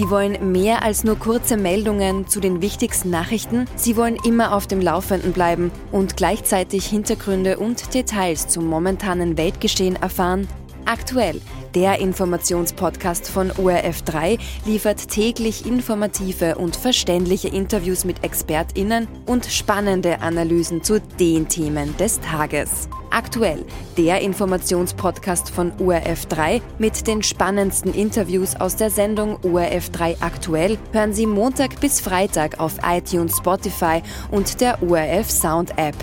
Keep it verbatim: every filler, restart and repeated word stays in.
Sie wollen mehr als nur kurze Meldungen zu den wichtigsten Nachrichten. Sie wollen immer auf dem Laufenden bleiben und gleichzeitig Hintergründe und Details zum momentanen Weltgeschehen erfahren. Aktuell, der Informationspodcast von O R F drei, liefert täglich informative und verständliche Interviews mit ExpertInnen und spannende Analysen zu den Themen des Tages. Aktuell, der Informationspodcast von O R F drei mit den spannendsten Interviews aus der Sendung O R F drei Aktuell, hören Sie Montag bis Freitag auf iTunes, Spotify und der O R F Sound App.